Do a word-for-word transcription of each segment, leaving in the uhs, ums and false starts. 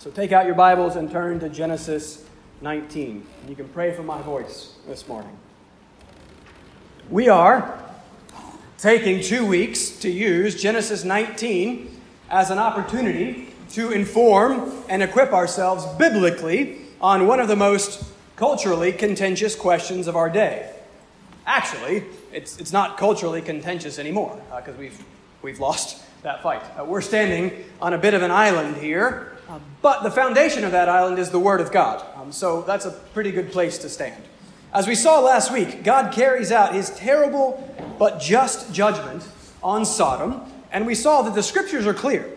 So take out your Bibles and turn to Genesis nineteen. You can pray for my voice this morning. We are taking two weeks to use Genesis nineteen as an opportunity to inform and equip ourselves biblically on one of the most culturally contentious questions of our day. Actually, it's it's not culturally contentious anymore because uh, we've we've lost that fight. Uh, we're standing on a bit of an island here, uh, but the foundation of that island is the Word of God. Um, so that's a pretty good place to stand. As we saw last week, God carries out his terrible but just judgment on Sodom, and we saw that the Scriptures are clear.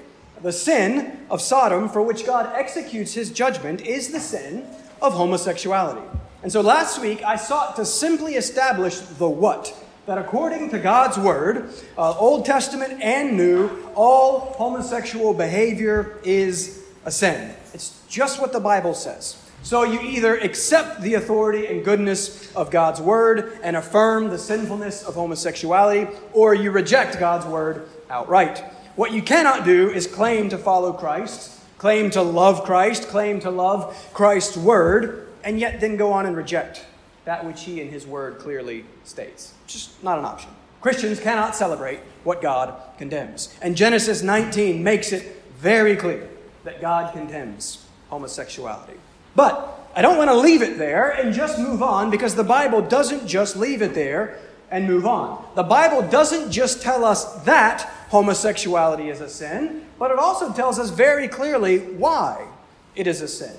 The sin of Sodom for which God executes his judgment is the sin of homosexuality. And so last week, I sought to simply establish the what, that according to God's word, uh, Old Testament and New, all homosexual behavior is a sin. It's just what the Bible says. So you either accept the authority and goodness of God's word and affirm the sinfulness of homosexuality, or you reject God's word outright. What you cannot do is claim to follow Christ, claim to love Christ, claim to love Christ's word, and yet then go on and reject that which he and his word clearly states. Just not an option. Christians cannot celebrate what God condemns. And Genesis nineteen makes it very clear that God condemns homosexuality. But I don't want to leave it there and just move on, because the Bible doesn't just leave it there and move on. The Bible doesn't just tell us that homosexuality is a sin, but it also tells us very clearly why it is a sin.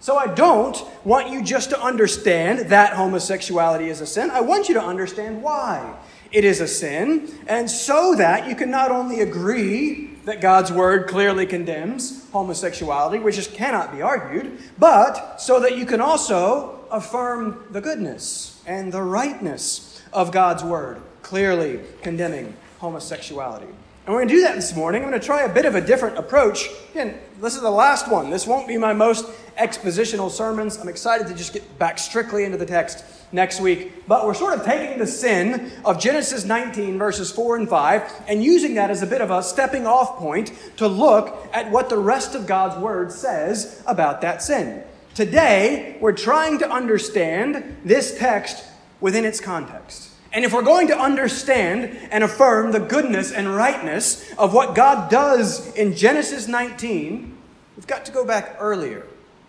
So I don't want you just to understand that homosexuality is a sin. I want you to understand why it is a sin, and so that you can not only agree that God's word clearly condemns homosexuality, which just cannot be argued, but so that you can also affirm the goodness and the rightness of God's word clearly condemning homosexuality. And we're going to do that this morning. I'm going to try a bit of a different approach. Again, this is the last one. This won't be my most expositional sermons. I'm excited to just get back strictly into the text next week. But we're sort of taking the sin of Genesis nineteen, verses four and five, and using that as a bit of a stepping off point to look at what the rest of God's word says about that sin. Today, we're trying to understand this text within its context. And if we're going to understand and affirm the goodness and rightness of what God does in Genesis nineteen, we've got to go back earlier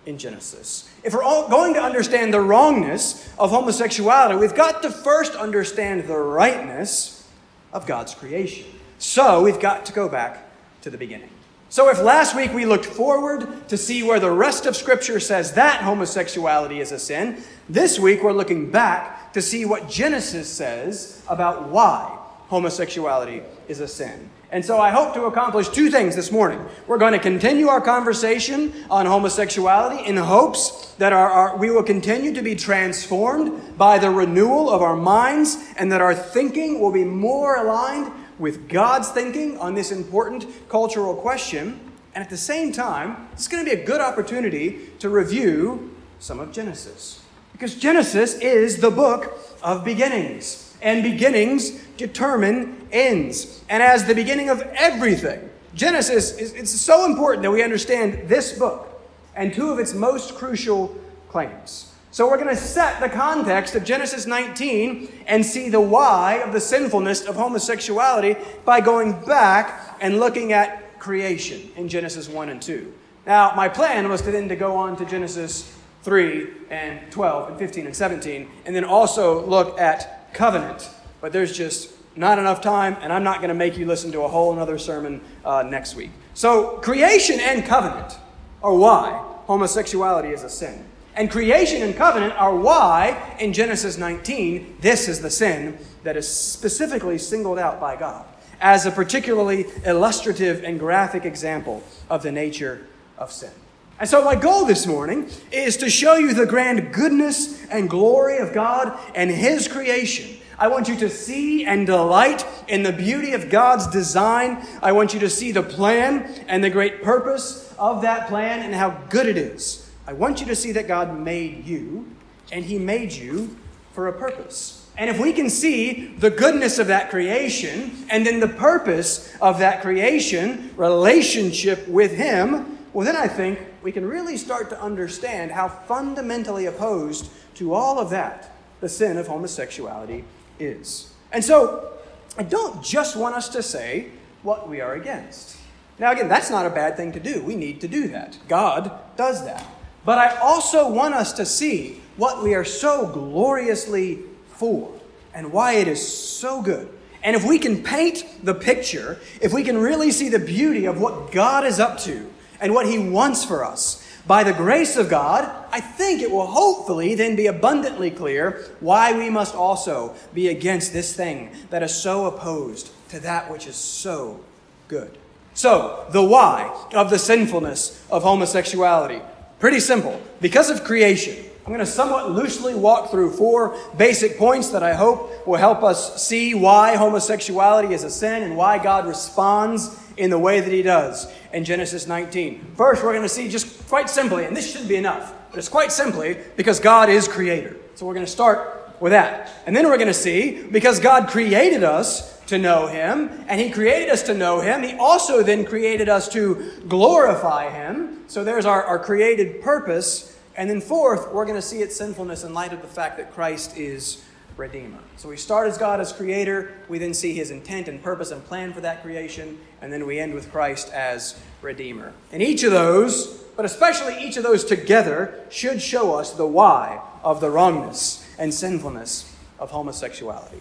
in Genesis. If we're all going to understand the wrongness of homosexuality, we've got to first understand the rightness of God's creation. So we've got to go back to the beginning. So if last week we looked forward to see where the rest of Scripture says that homosexuality is a sin, this week we're looking back to see what Genesis says about why homosexuality is a sin. And so I hope to accomplish two things this morning. We're going to continue our conversation on homosexuality in hopes that our, our, we will continue to be transformed by the renewal of our minds, and that our thinking will be more aligned with God's thinking on this important cultural question. And at the same time, it's going to be a good opportunity to review some of Genesis. Because Genesis is the book of beginnings, and beginnings determine ends. And as the beginning of everything, Genesis is it's so important that we understand this book and two of its most crucial claims. So we're going to set the context of Genesis nineteen and see the why of the sinfulness of homosexuality by going back and looking at creation in Genesis one and two. Now, my plan was to then to go on to Genesis three and twelve and fifteen and seventeen, and then also look at covenant. But there's just not enough time, and I'm not going to make you listen to a whole another sermon uh, next week. So creation and covenant are why homosexuality is a sin. And creation and covenant are why in Genesis nineteen, this is the sin that is specifically singled out by God as a particularly illustrative and graphic example of the nature of sin. And so my goal this morning is to show you the grand goodness and glory of God and his creation. I want you to see and delight in the beauty of God's design. I want you to see the plan and the great purpose of that plan and how good it is. I want you to see that God made you, and he made you for a purpose. And if we can see the goodness of that creation and then the purpose of that creation, relationship with him, well, then I think we can really start to understand how fundamentally opposed to all of that the sin of homosexuality is. And so I don't just want us to say what we are against. Now, again, that's not a bad thing to do. We need to do that. God does that. But I also want us to see what we are so gloriously for and why it is so good. And if we can paint the picture, if we can really see the beauty of what God is up to and what he wants for us, by the grace of God, I think it will hopefully then be abundantly clear why we must also be against this thing that is so opposed to that which is so good. So, the why of the sinfulness of homosexuality. Pretty simple. Because of creation. I'm going to somewhat loosely walk through four basic points that I hope will help us see why homosexuality is a sin and why God responds in the way that he does in Genesis nineteen. First, we're going to see just quite simply, and this should be enough, but it's quite simply because God is creator. So we're going to start with that. And then we're going to see because God created us to know him, and he created us to know him. He also then created us to glorify him. So there's our, our created purpose. And then fourth, we're going to see its sinfulness in light of the fact that Christ is Redeemer. So we start as God as creator. We then see his intent and purpose and plan for that creation. And then we end with Christ as Redeemer. And each of those, but especially each of those together, should show us the why of the wrongness and sinfulness of homosexuality.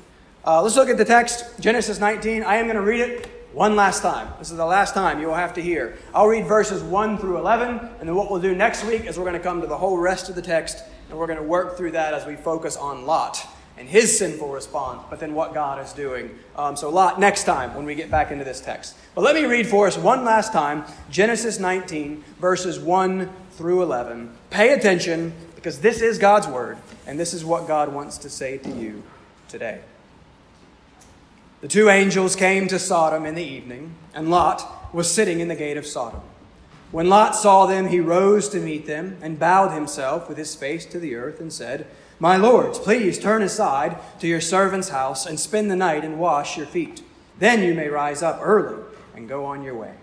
Uh, let's look at the text, Genesis nineteen. I am going to read it one last time. This is the last time you will have to hear. I'll read verses one through eleven, and then what we'll do next week is we're going to come to the whole rest of the text, and we're going to work through that as we focus on Lot and his sinful response, but then what God is doing. Um, so Lot next time when we get back into this text. But let me read for us one last time, Genesis nineteen, verses one through eleven. Pay attention, because this is God's word, and this is what God wants to say to you today. The two angels came to Sodom in the evening, and Lot was sitting in the gate of Sodom. When Lot saw them, he rose to meet them and bowed himself with his face to the earth and said, "My lords, please turn aside to your servant's house and spend the night and wash your feet. Then you may rise up early and go on your way."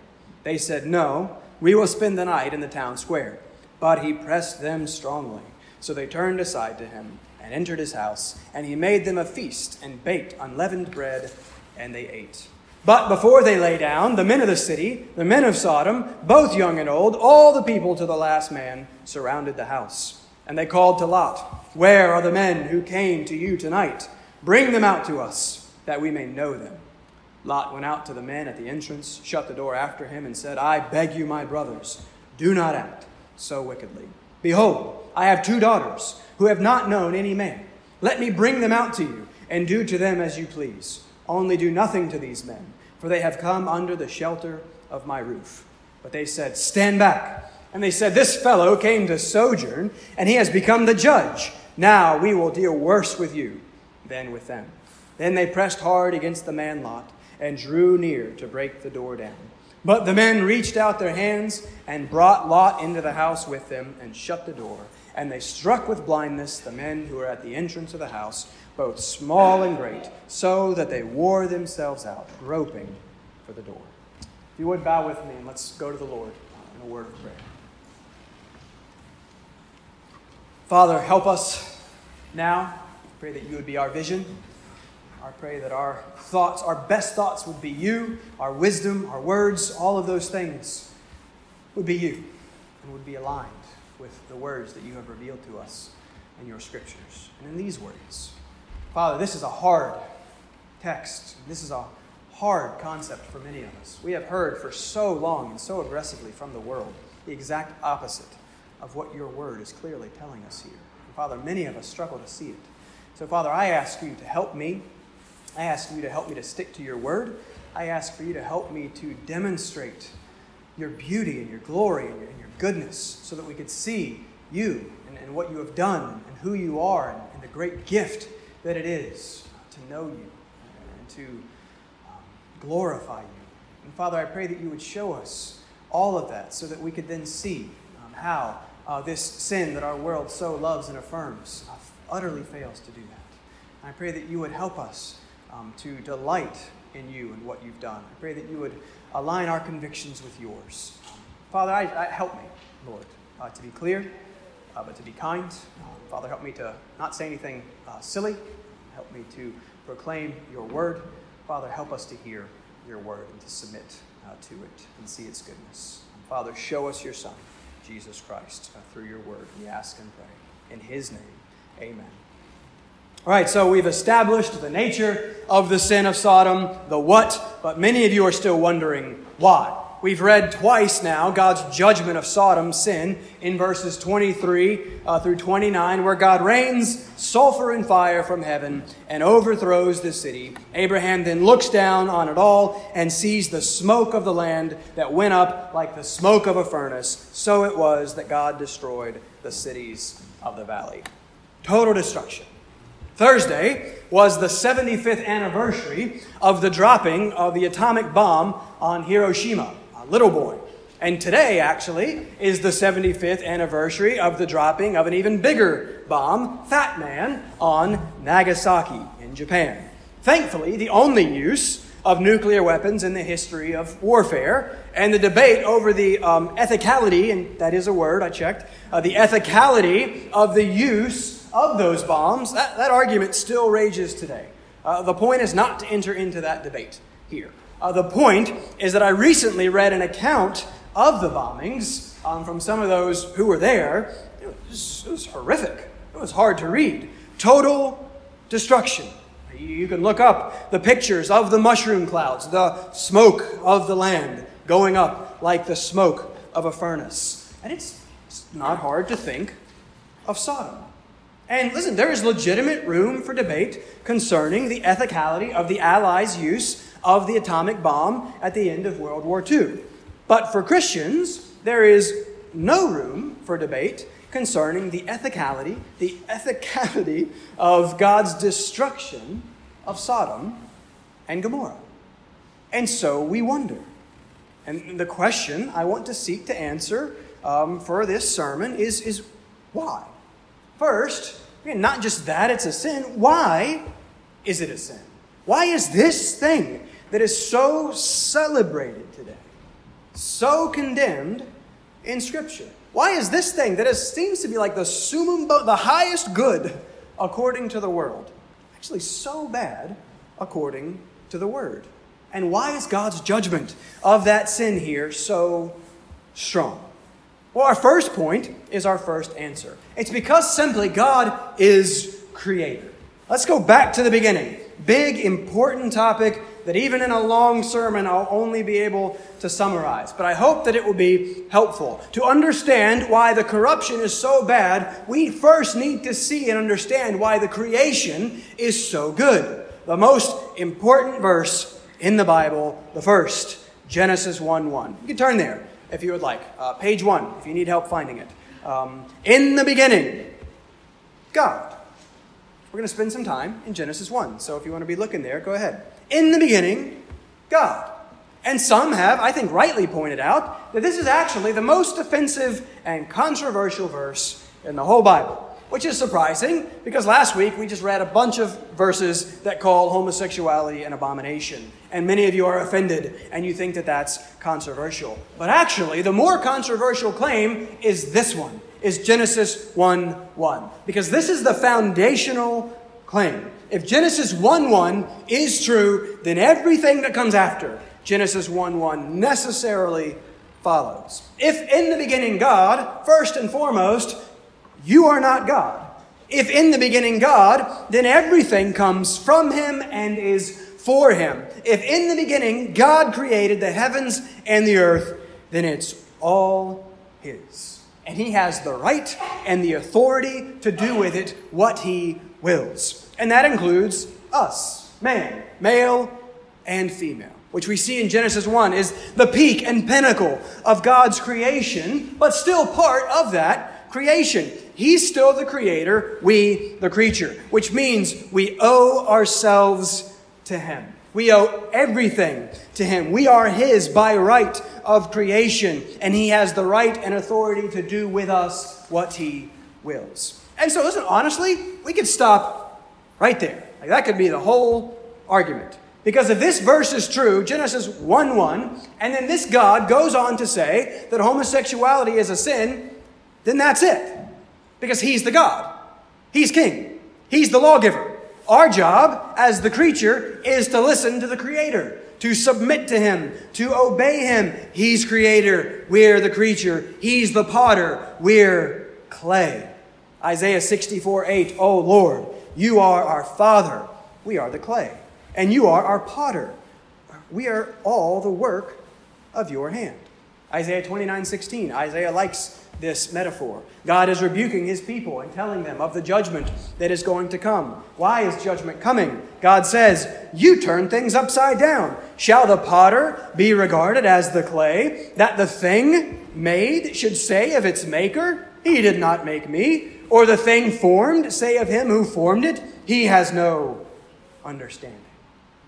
They said, "No, we will spend the night in the town square." But he pressed them strongly, so they turned aside to him and entered his house, and he made them a feast and baked unleavened bread, and they ate. But before they lay down, the men of the city, the men of Sodom, both young and old, all the people to the last man, surrounded the house. And they called to Lot, "Where are the men who came to you tonight? Bring them out to us, that we may know them." Lot went out to the men at the entrance, shut the door after him, and said, "I beg you, my brothers, do not act so wickedly. Behold, I have two daughters who have not known any man. Let me bring them out to you and do to them as you please. Only do nothing to these men, for they have come under the shelter of my roof." But they said, "Stand back." And they said, "This fellow came to sojourn, and he has become the judge. Now we will deal worse with you than with them." Then they pressed hard against the man Lot and drew near to break the door down. But the men reached out their hands and brought Lot into the house with them and shut the door. And they struck with blindness the men who were at the entrance of the house, both small and great, so that they wore themselves out, groping for the door. If you would bow with me, and let's go to the Lord in a word of prayer. Father, help us now. I pray that you would be our vision. I pray that our thoughts, our best thoughts would be you, our wisdom, our words, all of those things would be you and would be aligned with the words that you have revealed to us in your scriptures and in these words. Father, this is a hard text. This is a hard concept for many of us. We have heard for so long and so aggressively from the world the exact opposite of what your word is clearly telling us here. And Father, many of us struggle to see it. So Father, I ask you to help me. I ask you to help me to stick to your word. I ask for you to help me to demonstrate your beauty and your glory and your goodness, so that we could see you and, and what you have done and who you are and, and the great gift that it is to know you and to um, glorify you. And Father, I pray that you would show us all of that so that we could then see um, how uh, this sin that our world so loves and affirms uh, utterly fails to do that. And I pray that you would help us um, to delight in you and what you've done. I pray that you would align our convictions with yours. Father, I, I help me, Lord, uh, to be clear, uh, but to be kind. Uh, Father, help me to not say anything uh, silly. Help me to proclaim your word. Father, help us to hear your word and to submit uh, to it and see its goodness. And Father, show us your Son, Jesus Christ, uh, through your word. We ask and pray in his name. Amen. All right, so we've established the nature of the sin of Sodom, the what, but many of you are still wondering why. We've read twice now God's judgment of Sodom's sin in verses twenty-three uh, through twenty-nine, where God rains sulfur and fire from heaven and overthrows the city. Abraham then looks down on it all and sees the smoke of the land that went up like the smoke of a furnace. So it was that God destroyed the cities of the valley. Total destruction. Thursday was the seventy-fifth anniversary of the dropping of the atomic bomb on Hiroshima. Little boy. And today, actually, is the seventy-fifth anniversary of the dropping of an even bigger bomb, Fat Man, on Nagasaki in Japan. Thankfully, the only use of nuclear weapons in the history of warfare, and the debate over the um, ethicality, and that is a word I checked, uh, the ethicality of the use of those bombs, that, that argument still rages today. Uh, the point is not to enter into that debate here. Uh, the point is that I recently read an account of the bombings um, from some of those who were there. It was, it was horrific. It was hard to read. Total destruction. You, you can look up the pictures of the mushroom clouds, the smoke of the land going up like the smoke of a furnace. And it's, it's not hard to think of Sodom. And listen, there is legitimate room for debate concerning the ethicality of the Allies' use of the atomic bomb at the end of World War Two. But for Christians, there is no room for debate concerning the ethicality, the ethicality of God's destruction of Sodom and Gomorrah. And so we wonder. And the question I want to seek to answer um, for this sermon is, is why? First, not just that it's a sin, why is it a sin? Why is this thing that is so celebrated today, so condemned in Scripture? Why is this thing that is, seems to be like the summum, the highest good according to the world, actually so bad according to the Word? And why is God's judgment of that sin here so strong? Well, our first point is our first answer. It's because simply God is Creator. Let's go back to the beginning. Big, important topic that even in a long sermon, I'll only be able to summarize. But I hope that it will be helpful. To understand why the corruption is so bad, we first need to see and understand why the creation is so good. The most important verse in the Bible, the first, Genesis one one. You can turn there if you would like. Uh, page one, if you need help finding it. Um, in the beginning, God. We're going to spend some time in Genesis one. So if you want to be looking there, go ahead. In the beginning, God. And some have, I think, rightly pointed out that this is actually the most offensive and controversial verse in the whole Bible, which is surprising because last week we just read a bunch of verses that call homosexuality an abomination. And many of you are offended and you think that that's controversial. But actually, the more controversial claim is this one. Is Genesis one one. Because this is the foundational claim. If Genesis one one is true, then everything that comes after Genesis one one necessarily follows. If in the beginning God, first and foremost, you are not God. If in the beginning God, then everything comes from him and is for him. If in the beginning God created the heavens and the earth, then it's all his. And he has the right and the authority to do with it what he wills. And that includes us, man, male and female, which we see in Genesis one is the peak and pinnacle of God's creation, but still part of that creation. He's still the creator, we the creature, which means we owe ourselves to him. We owe everything to him. We are his by right of creation, and he has the right and authority to do with us what he wills. And so, listen, honestly, we could stop right there. Like, that could be the whole argument. Because if this verse is true, Genesis one one, and then this God goes on to say that homosexuality is a sin, then that's it. Because he's the God. He's king. He's the lawgiver. Our job as the creature is to listen to the creator, to submit to him, to obey him. He's creator. We're the creature. He's the potter. We're clay. Isaiah sixty-four eight, O Lord, you are our Father. We are the clay. And you are our potter. We are all the work of your hand. Isaiah twenty-nine sixteen. Isaiah likes this metaphor. God is rebuking his people and telling them of the judgment that is going to come. Why is judgment coming? God says, you turn things upside down. Shall the potter be regarded as the clay, that the thing made should say of its maker, he did not make me? Or the thing formed say of him who formed it, he has no understanding?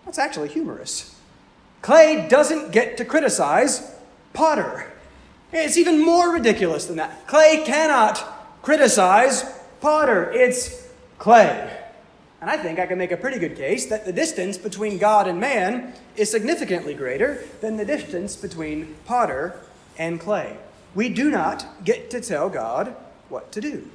That's actually humorous. Clay doesn't get to criticize potter. It's even more ridiculous than that. Clay cannot criticize potter. It's clay. And I think I can make a pretty good case that the distance between God and man is significantly greater than the distance between potter and clay. We do not get to tell God what to do.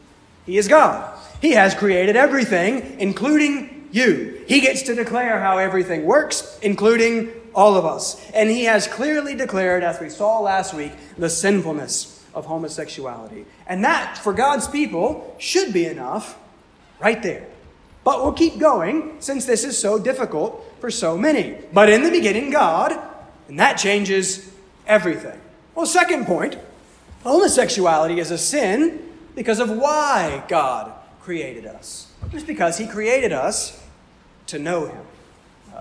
He is God. He has created everything, including you. He gets to declare how everything works, including all of us. And he has clearly declared, as we saw last week, the sinfulness of homosexuality. And that, for God's people, should be enough right there. But we'll keep going, since this is so difficult for so many. But in the beginning, God, and that changes everything. Well, second point, homosexuality is a sin because of why God created us. It's because he created us to know him.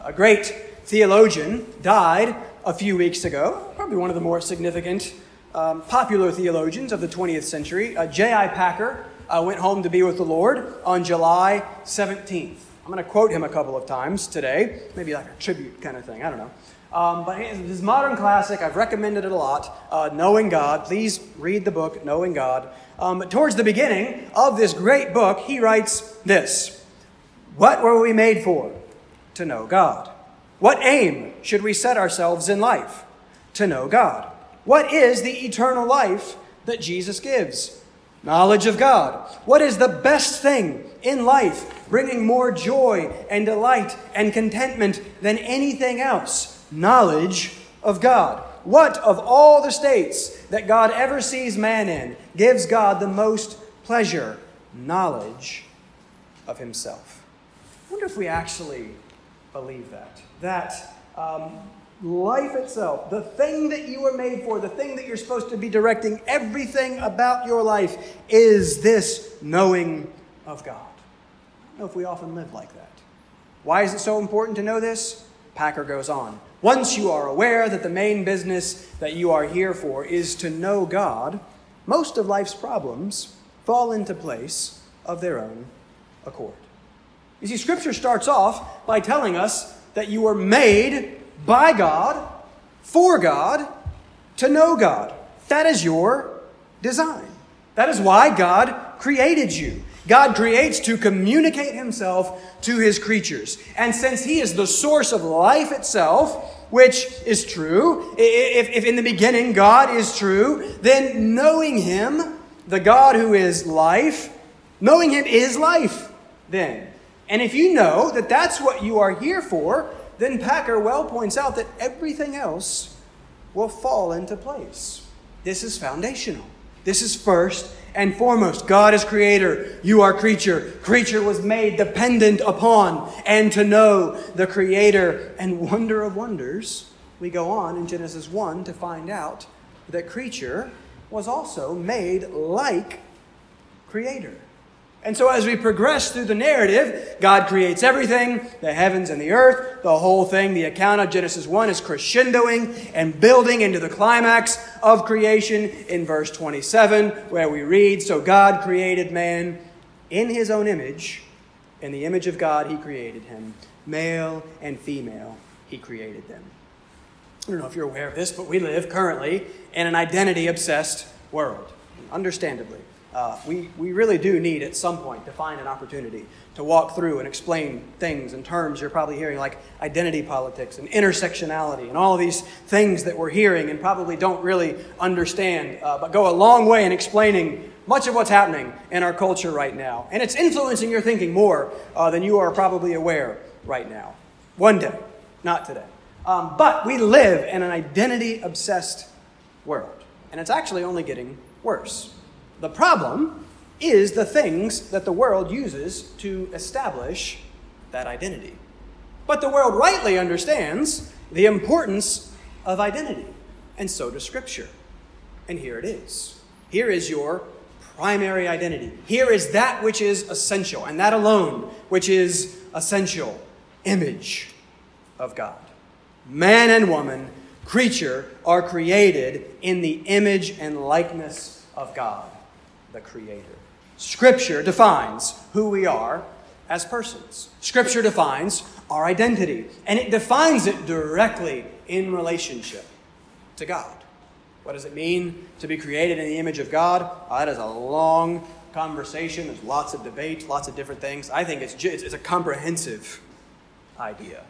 A great theologian died a few weeks ago, probably one of the more significant um, popular theologians of the twentieth century. Uh, J I Packer uh, went home to be with the Lord on July seventeenth. I'm going to quote him a couple of times today, maybe like a tribute kind of thing, I don't know. Um, but his modern classic, I've recommended it a lot, uh, Knowing God. Please read the book, Knowing God. Um, but towards the beginning of this great book, he writes this. What were we made for? To know God. What aim should we set ourselves in life? To know God. What is the eternal life that Jesus gives? Knowledge of God. What is the best thing in life, bringing more joy and delight and contentment than anything else? Knowledge of God. What of all the states that God ever sees man in gives God the most pleasure? Knowledge of himself. I wonder if we actually believe that. That um, life itself, the thing that you were made for, the thing that you're supposed to be directing everything about your life, is this knowing of God. I don't know if we often live like that. Why is it so important to know this? Packer goes on. Once you are aware that the main business that you are here for is to know God, most of life's problems fall into place of their own accord. You see, Scripture starts off by telling us that you were made by God, for God, to know God. That is your design. That is why God created you. God creates to communicate himself to his creatures. And since he is the source of life itself, which is true, if, if in the beginning God is true, then knowing him, the God who is life, knowing him is life then. And if you know that that's what you are here for, then Packer well points out that everything else will fall into place. This is foundational. This is first and foremost. God is creator. You are creature. Creature was made dependent upon and to know the creator. And wonder of wonders, we go on in Genesis one to find out that creature was also made like creator. And so as we progress through the narrative, God creates everything, the heavens and the earth, the whole thing. The account of Genesis one is crescendoing and building into the climax of creation in verse twenty-seven, where we read, so God created man in his own image. In the image of God, he created him. Male and female, he created them. I don't know if you're aware of this, but we live currently in an identity-obsessed world, understandably. Uh, we, we really do need at some point to find an opportunity to walk through and explain things in terms you're probably hearing, like identity politics and intersectionality and all of these things that we're hearing and probably don't really understand, uh, but go a long way in explaining much of what's happening in our culture right now. And it's influencing your thinking more uh, than you are probably aware right now. One day, not today. Um, but we live in an identity-obsessed world, and it's actually only getting worse. The problem is the things that the world uses to establish that identity. But the world rightly understands the importance of identity, and so does Scripture. And here it is. Here is your primary identity. Here is that which is essential, and that alone which is essential: image of God. Man and woman, creature, are created in the image and likeness of God, the Creator. Scripture defines who we are as persons. Scripture defines our identity, and it defines it directly in relationship to God. What does it mean to be created in the image of God? Oh, that is a long conversation. There's lots of debate, lots of different things. I think it's, just, it's a comprehensive idea.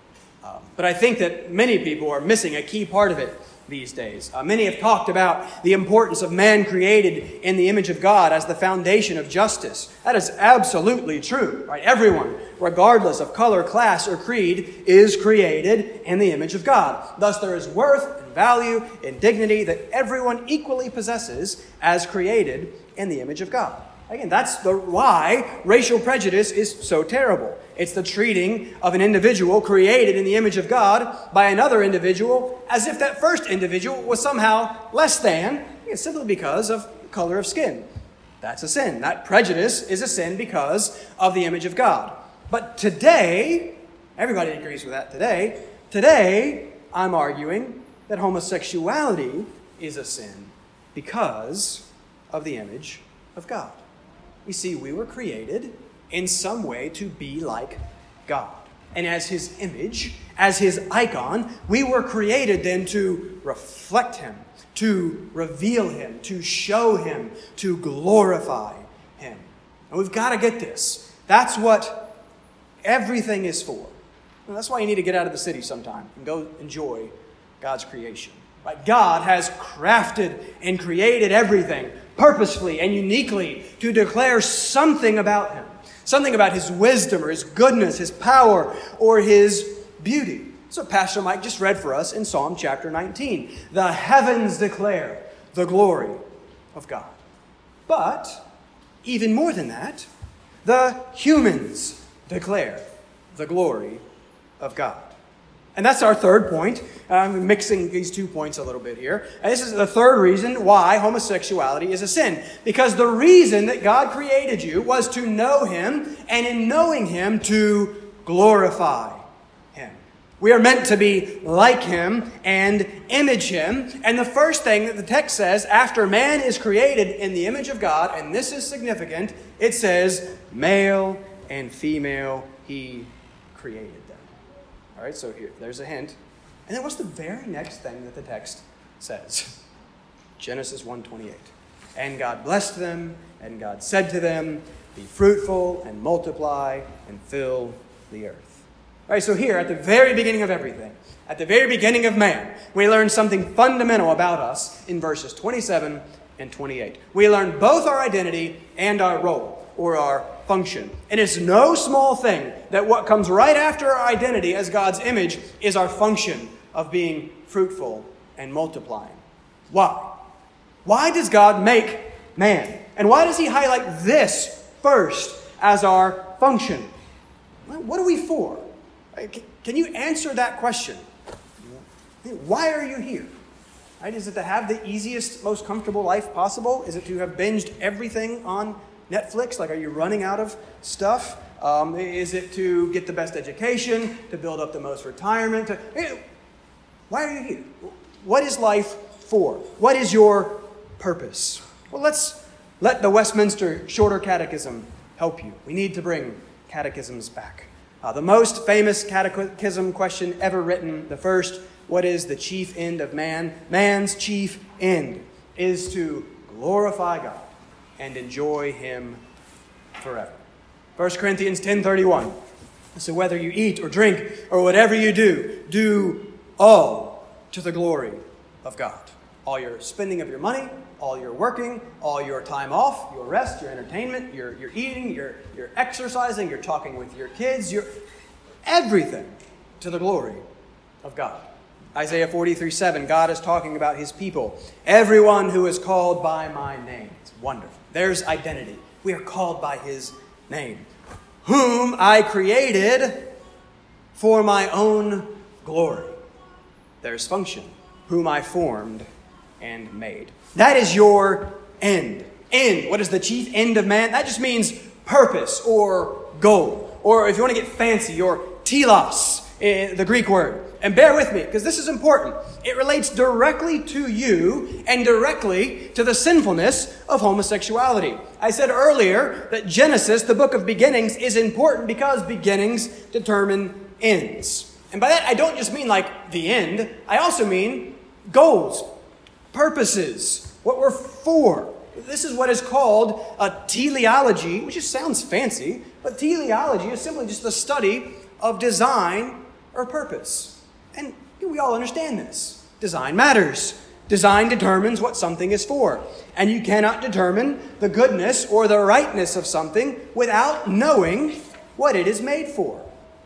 Um, but I think that many people are missing a key part of it these days. Uh, many have talked about the importance of man created in the image of God as the foundation of justice. That is absolutely true, right? Everyone, regardless of color, class, or creed, is created in the image of God. Thus, there is worth and value and dignity that everyone equally possesses as created in the image of God. Again, that's the why racial prejudice is so terrible. It's the treating of an individual created in the image of God by another individual as if that first individual was somehow less than, simply because of color of skin. That's a sin. That prejudice is a sin because of the image of God. But today, everybody agrees with that today, today I'm arguing that homosexuality is a sin because of the image of God. You see, we were created in some way to be like God. And as his image, as his icon, we were created then to reflect him, to reveal him, to show him, to glorify him. And we've got to get this. That's what everything is for. And that's why you need to get out of the city sometime and go enjoy God's creation. But God has crafted and created everything purposefully and uniquely to declare something about him. Something about his wisdom or his goodness, his power, or his beauty. So Pastor Mike just read for us in Psalm chapter nineteen. The heavens declare the glory of God. But even more than that, the humans declare the glory of God. And that's our third point. I'm mixing these two points a little bit here. And this is the third reason why homosexuality is a sin. Because the reason that God created you was to know him, and in knowing him, to glorify him. We are meant to be like him and image him. And the first thing that the text says, after man is created in the image of God, and this is significant, it says, male and female he created. All right, so here, there's a hint. And then what's the very next thing that the text says? Genesis one twenty-eight. And God blessed them, and God said to them, be fruitful and multiply and fill the earth. All right, so here at the very beginning of everything, at the very beginning of man, we learn something fundamental about us in verses twenty-seven and twenty-eight. We learn both our identity and our role, or our function. And it's no small thing that what comes right after our identity as God's image is our function of being fruitful and multiplying. Why? Why does God make man? And why does he highlight this first as our function? What are we for? Can you answer that question? Why are you here? Is it to have the easiest, most comfortable life possible? Is it to have binged everything on Netflix? Like, are you running out of stuff? Um, is it to get the best education, to build up the most retirement? To, why are you here? What is life for? What is your purpose? Well, let's let the Westminster Shorter Catechism help you. We need to bring catechisms back. Uh, the most famous catechism question ever written, the first, what is the chief end of man? Man's chief end is to glorify God and enjoy him forever. First Corinthians ten thirty-one. So whether you eat or drink or whatever you do, do all to the glory of God. All your spending of your money, all your working, all your time off, your rest, your entertainment, your, your eating, your, your exercising, your talking with your kids, your everything to the glory of God. Isaiah forty-three seven, God is talking about his people. Everyone who is called by my name. It's wonderful. There's identity. We are called by his name. Whom I created for my own glory. There's function. Whom I formed and made. That is your end. End. What is the chief end of man? That just means purpose or goal. Or if you want to get fancy, your telos, the Greek word. And bear with me, because this is important. It relates directly to you and directly to the sinfulness of homosexuality. I said earlier that Genesis, the book of beginnings, is important because beginnings determine ends. And by that, I don't just mean like the end. I also mean goals, purposes, what we're for. This is what is called a teleology, which just sounds fancy, but teleology is simply just the study of design or purpose. And we all understand this. Design matters. Design determines what something is for. And you cannot determine the goodness or the rightness of something without knowing what it is made for.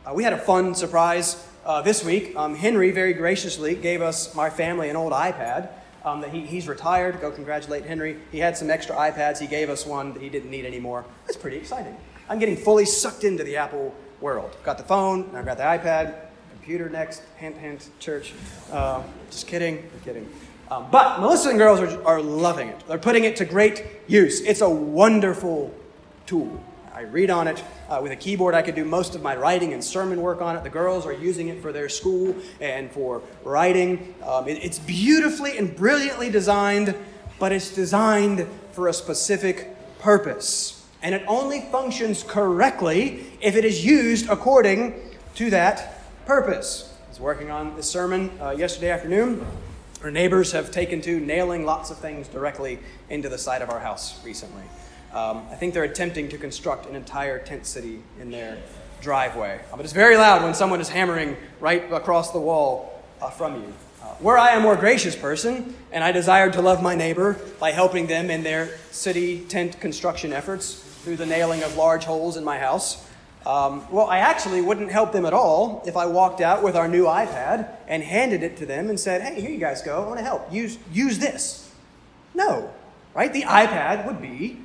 Uh, we had a fun surprise uh, this week. Um, Henry very graciously gave us, my family, an old iPad. Um, that he, he's retired. Go congratulate Henry. He had some extra iPads. He gave us one that he didn't need anymore. That's pretty exciting. I'm getting fully sucked into the Apple world. Got the phone, and I've got the iPad. Computer next, hint, hint, church. Uh, just kidding, kidding. Um, but Melissa and girls are, are loving it. They're putting it to great use. It's a wonderful tool. I read on it. Uh, with a keyboard, I could do most of my writing and sermon work on it. The girls are using it for their school and for writing. Um, it, it's beautifully and brilliantly designed, but it's designed for a specific purpose. And it only functions correctly if it is used according to that purpose. I was working on this sermon uh, yesterday afternoon. Our neighbors have taken to nailing lots of things directly into the side of our house recently. Um, I think they're attempting to construct an entire tent city in their driveway. Uh, but it's very loud when someone is hammering right across the wall uh, from you. Uh, where I am a more gracious person, and I desired to love my neighbor by helping them in their city tent construction efforts through the nailing of large holes in my house. Um, well, I actually wouldn't help them at all if I walked out with our new iPad and handed it to them and said, hey, here you guys go. I want to help. Use use this. No, right? The iPad would be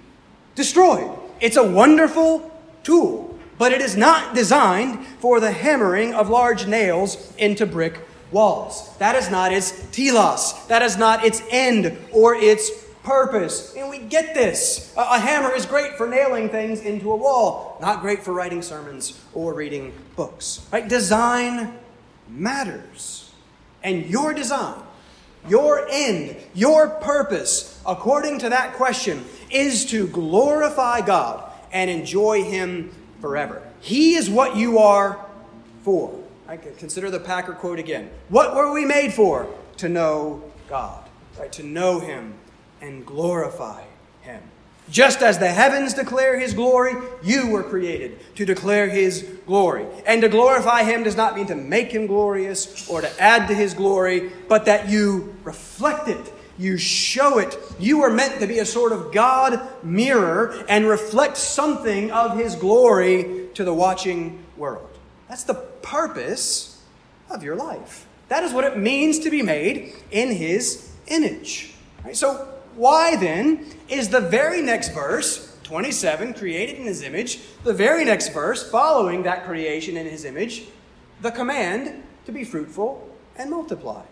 destroyed. It's a wonderful tool, but it is not designed for the hammering of large nails into brick walls. That is not its telos. That is not its end or its purpose. And we get this. A, a hammer is great for nailing things into a wall, not great for writing sermons or reading books. Right? Design matters. And your design, your end, your purpose, according to that question, is to glorify God and enjoy him forever. He is what you are for. I can consider the Packer quote again. What were we made for? To know God. Right? To know him and glorify him. Just as the heavens declare his glory, you were created to declare his glory. And to glorify him does not mean to make him glorious or to add to his glory, but that you reflect it. You show it. You were meant to be a sort of God mirror and reflect something of his glory to the watching world. That's the purpose of your life. That is what it means to be made in his image. Right? So, why then is the very next verse, twenty-seven, created in his image, the very next verse following that creation in his image, the command to be fruitful and multiply?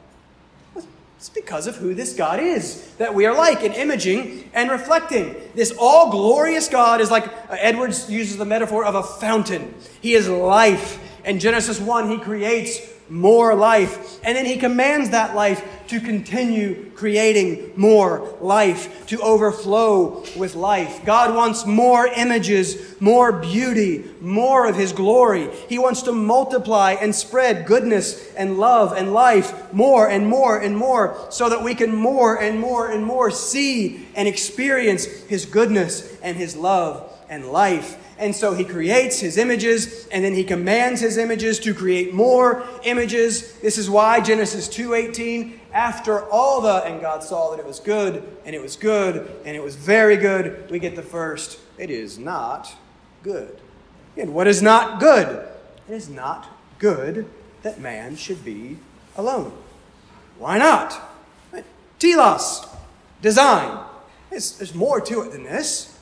It's because of who this God is, that we are like in imaging and reflecting. This all-glorious God is like, uh, Edwards uses the metaphor of a fountain. He is life. In Genesis one, he creates more life. And then he commands that life to continue creating more life, to overflow with life. God wants more images, more beauty, more of His glory. He wants to multiply and spread goodness and love and life more and more and more, so that we can more and more and more see and experience His goodness and His love and life. And so He creates His images, and then He commands His images to create more images. This is why Genesis two eighteen, after all the, and God saw that it was good, and it was good, and it was very good, we get the first, it is not good. And what is not good? It is not good that man should be alone. Why not? Telos, design. It's, there's more to it than this,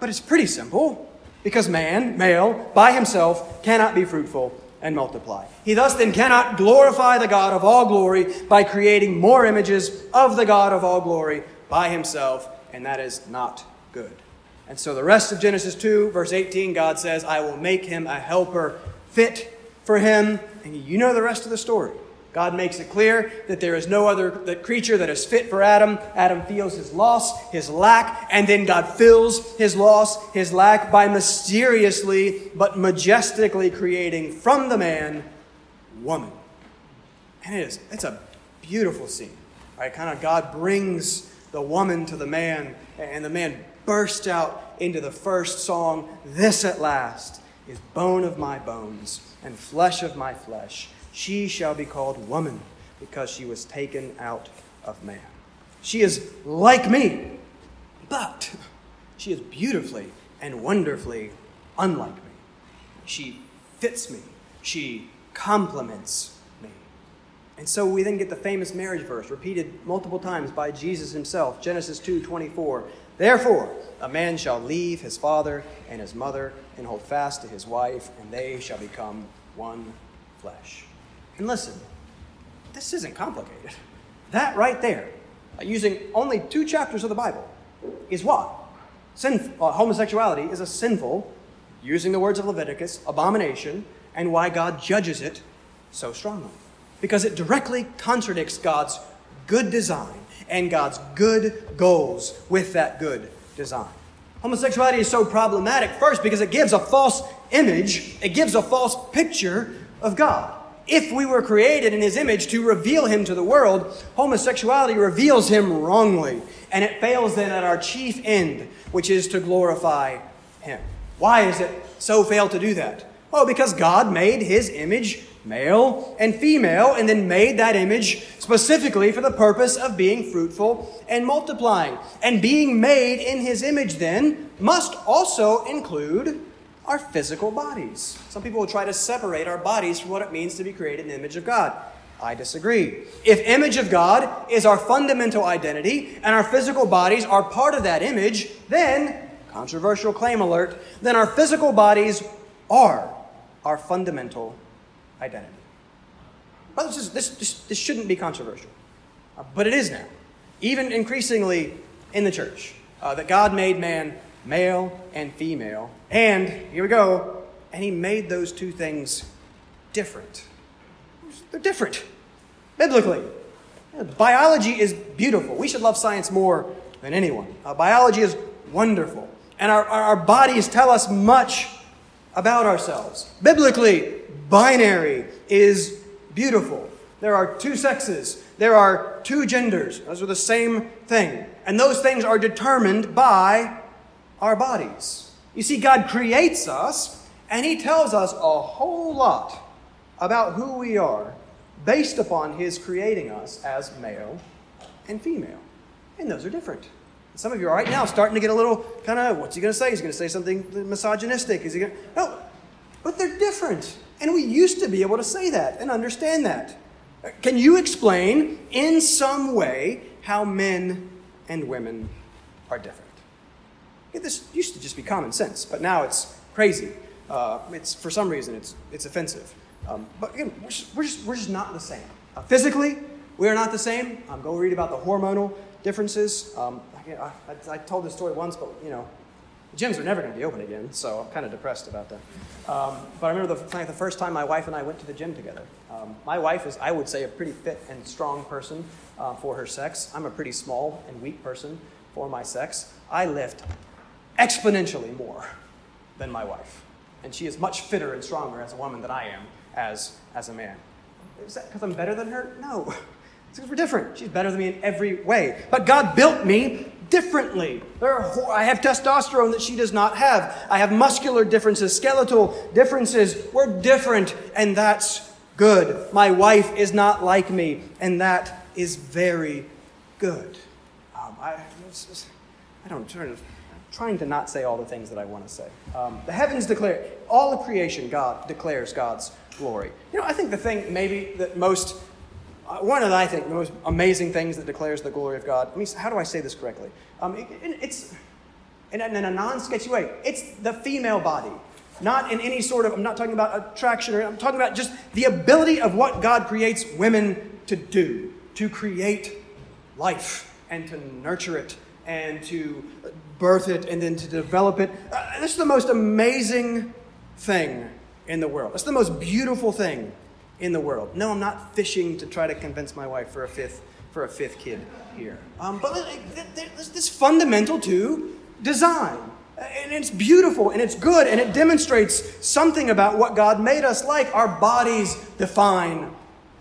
but it's pretty simple. Because man, male, by himself, cannot be fruitful and multiply. He thus then cannot glorify the God of all glory by creating more images of the God of all glory by himself, and that is not good. And so the rest of Genesis two, verse eighteen, God says, I will make him a helper fit for him. And you know the rest of the story. God makes it clear that there is no other creature that is fit for Adam. Adam feels his loss, his lack, and then God fills his loss, his lack by mysteriously but majestically creating from the man, woman. And it is, it's a beautiful scene. Right? Kind of God brings the woman to the man, and the man bursts out into the first song, this at last is bone of my bones and flesh of my flesh. She shall be called woman because she was taken out of man. She is like me, but she is beautifully and wonderfully unlike me. She fits me. She complements me. And so we then get the famous marriage verse repeated multiple times by Jesus himself, Genesis two twenty-four. Therefore, a man shall leave his father and his mother and hold fast to his wife, and they shall become one flesh. And listen, this isn't complicated. That right there, using only two chapters of the Bible, is what? Sin, uh, homosexuality is a sinful, using the words of Leviticus, abomination, and why God judges it so strongly. Because it directly contradicts God's good design and God's good goals with that good design. Homosexuality is so problematic, first, because it gives a false image, it gives a false picture of God. If we were created in His image to reveal Him to the world, homosexuality reveals Him wrongly, and it fails then at our chief end, which is to glorify Him. Why is it so failed to do that? Well, because God made His image male and female, and then made that image specifically for the purpose of being fruitful and multiplying. And being made in His image then must also include our physical bodies. Some people will try to separate our bodies from what it means to be created in the image of God. I disagree. If image of God is our fundamental identity and our physical bodies are part of that image, then, controversial claim alert, then our physical bodies are our fundamental identity. Brothers and sisters, this, this, this shouldn't be controversial, uh, but it is now, even increasingly in the church, uh, that God made man male and female, and, here we go, and He made those two things different. They're different, biblically. Biology is beautiful. We should love science more than anyone. Uh, biology is wonderful, and our, our bodies tell us much about ourselves. Biblically, binary is beautiful. There are two sexes. There are two genders. Those are the same thing, and those things are determined by our bodies. You see, God creates us, and He tells us a whole lot about who we are based upon His creating us as male and female. And those are different. And some of you are right now starting to get a little kind of, what's He going to say? He's going to say something misogynistic. Is he going to? No, but they're different. And we used to be able to say that and understand that. Can you explain in some way how men and women are different? This used to just be common sense, but now it's crazy. Uh, it's for some reason it's it's offensive. Um, but again, we're just, we're just we're just not the same. Uh, physically, we are not the same. Um, go read about the hormonal differences. Um, I, I, I told this story once, but you know, gyms are never going to be open again, so I'm kind of depressed about that. Um, but I remember the, like, the first time my wife and I went to the gym together. Um, my wife is, I would say, a pretty fit and strong person uh, for her sex. I'm a pretty small and weak person for my sex. I lift exponentially more than my wife, and she is much fitter and stronger as a woman than I am as, as a man. Is that because I'm better than her? No. It's because we're different. She's better than me in every way. But God built me differently. There are, I have testosterone that she does not have. I have muscular differences, skeletal differences. We're different, and that's good. My wife is not like me, and that is very good. Um, I, just, I don't turn. Trying to not say all the things that I want to say. Um, the heavens declare, all of creation, God declares God's glory. You know, I think the thing maybe that most, uh, one of the, I think, the most amazing things that declares the glory of God, let me, how do I say this correctly? Um, it, it's, in a, in a non-sketchy way, it's the female body. Not in any sort of, I'm not talking about attraction, or I'm talking about just the ability of what God creates women to do, to create life and to nurture it and to birth it and then to develop it. Uh, this is the most amazing thing in the world. It's the most beautiful thing in the world. No, I'm not fishing to try to convince my wife for a fifth for a fifth kid here. Um, but there's this fundamental to design. And it's beautiful, and it's good, and it demonstrates something about what God made us like. Our bodies define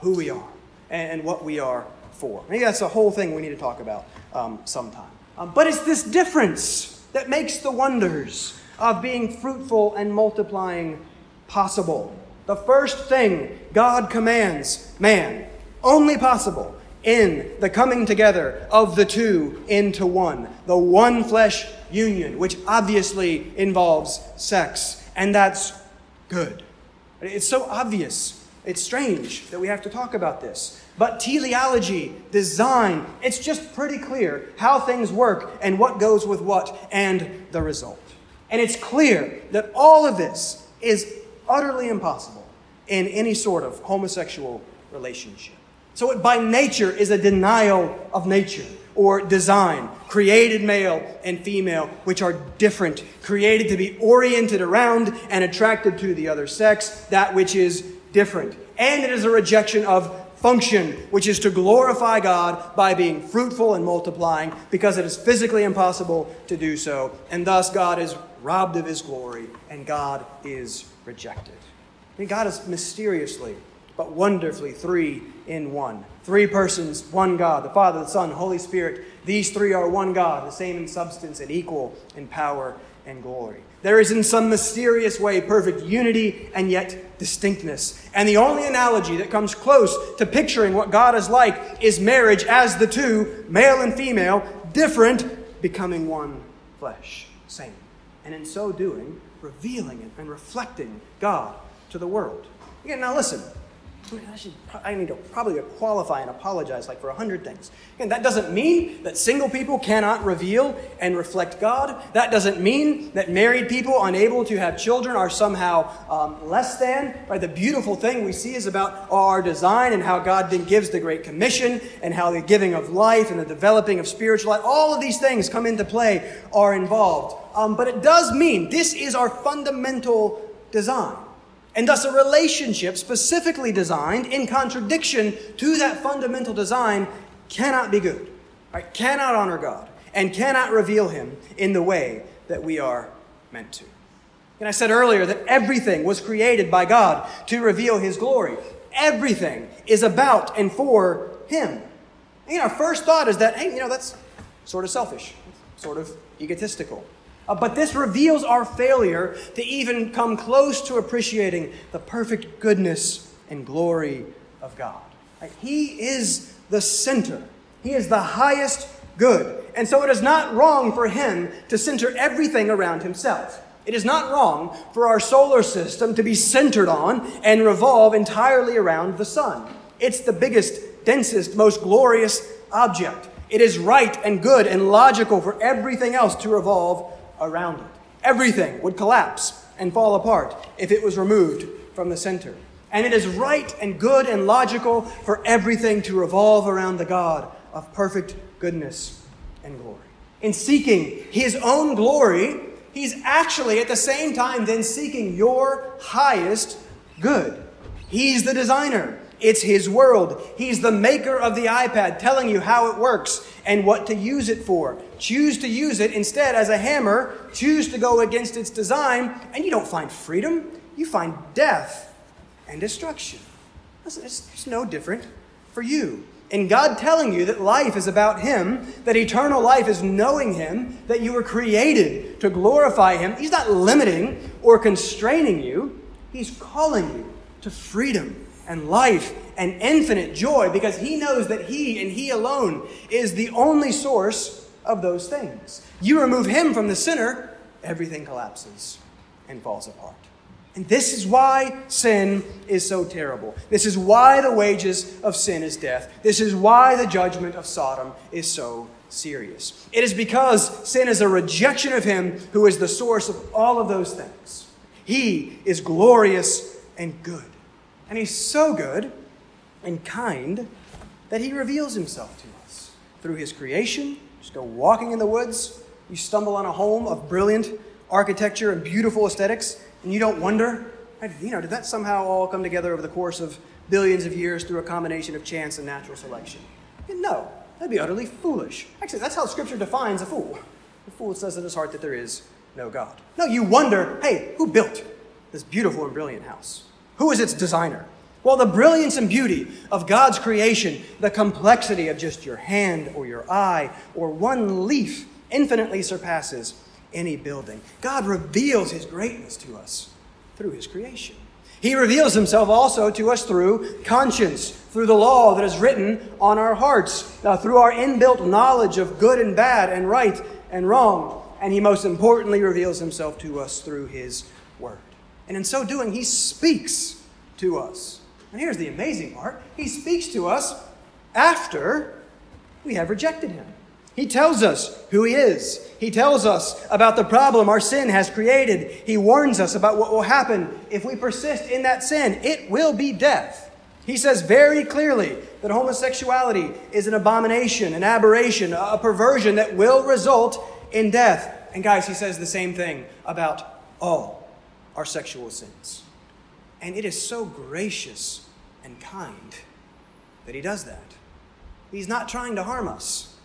who we are and what we are for. Maybe that's a whole thing we need to talk about um, sometime. Um, but it's this difference that makes the wonders of being fruitful and multiplying possible. The first thing God commands man, only possible in the coming together of the two into one, the one flesh union, which obviously involves sex. And that's good. It's so obvious. It's strange that we have to talk about this. But teleology, design, it's just pretty clear how things work and what goes with what and the result. And it's clear that all of this is utterly impossible in any sort of homosexual relationship. So it by nature is a denial of nature or design, created male and female, which are different, created to be oriented around and attracted to the other sex, that which is different. And it is a rejection of function, which is to glorify God by being fruitful and multiplying, because it is physically impossible to do so. And thus God is robbed of his glory and God is rejected. I mean, God is mysteriously, but wonderfully three in one. Three persons, one God, the Father, the Son, the Holy Spirit. These three are one God, the same in substance and equal in power and glory. There is in some mysterious way perfect unity and yet distinctness. And the only analogy that comes close to picturing what God is like is marriage as the two, male and female, different, becoming one flesh, same. And in so doing, revealing and reflecting God to the world. Again, now listen, I, should, I need to probably qualify and apologize like for a hundred things. Again, that doesn't mean that single people cannot reveal and reflect God. That doesn't mean that married people unable to have children are somehow um, less than. Right? The beautiful thing we see is about our design and how God then gives the Great Commission and how the giving of life and the developing of spiritual life, all of these things come into play, are involved. Um, but it does mean this is our fundamental design. And thus a relationship specifically designed in contradiction to that fundamental design cannot be good, right? Cannot honor God, and cannot reveal him in the way that we are meant to. And I said earlier that everything was created by God to reveal his glory. Everything is about and for him. And, you know, our first thought is that, hey, you know, that's sort of selfish, sort of egotistical. Uh, but this reveals our failure to even come close to appreciating the perfect goodness and glory of God. Right? He is the center. He is the highest good. And so it is not wrong for him to center everything around himself. It is not wrong for our solar system to be centered on and revolve entirely around the sun. It's the biggest, densest, most glorious object. It is right and good and logical for everything else to revolve around it. Everything would collapse and fall apart if it was removed from the center. And it is right and good and logical for everything to revolve around the God of perfect goodness and glory. In seeking his own glory, he's actually at the same time then seeking your highest good. He's the designer. It's his world. He's the maker of the iPad, telling you how it works and what to use it for. Choose to use it instead as a hammer. Choose to go against its design, and you don't find freedom. You find death and destruction. It's no different for you. And God telling you that life is about him, that eternal life is knowing him, that you were created to glorify him. He's not limiting or constraining you. He's calling you to freedom and life and infinite joy, because he knows that he and he alone is the only source of those things. You remove him from the center, everything collapses and falls apart. And this is why sin is so terrible. This is why the wages of sin is death. This is why the judgment of Sodom is so serious. It is because sin is a rejection of him who is the source of all of those things. He is glorious and good. And he's so good and kind that he reveals himself to us through his creation. Just go walking in the woods. You stumble on a home of brilliant architecture and beautiful aesthetics, and you don't wonder, you know, did that somehow all come together over the course of billions of years through a combination of chance and natural selection? And no, that'd be utterly foolish. Actually, that's how Scripture defines a fool. The fool says in his heart that there is no God. No, you wonder, hey, who built this beautiful and brilliant house? Who is its designer? Well, the brilliance and beauty of God's creation, the complexity of just your hand or your eye or one leaf, infinitely surpasses any building. God reveals his greatness to us through his creation. He reveals himself also to us through conscience, through the law that is written on our hearts, uh, through our inbuilt knowledge of good and bad and right and wrong. And he most importantly reveals himself to us through his word. And in so doing, he speaks to us. And here's the amazing part. He speaks to us after we have rejected him. He tells us who he is. He tells us about the problem our sin has created. He warns us about what will happen if we persist in that sin. It will be death. He says very clearly that homosexuality is an abomination, an aberration, a perversion that will result in death. And guys, he says the same thing about all our sexual sins. And it is so gracious and kind that he does that. He's not trying to harm us,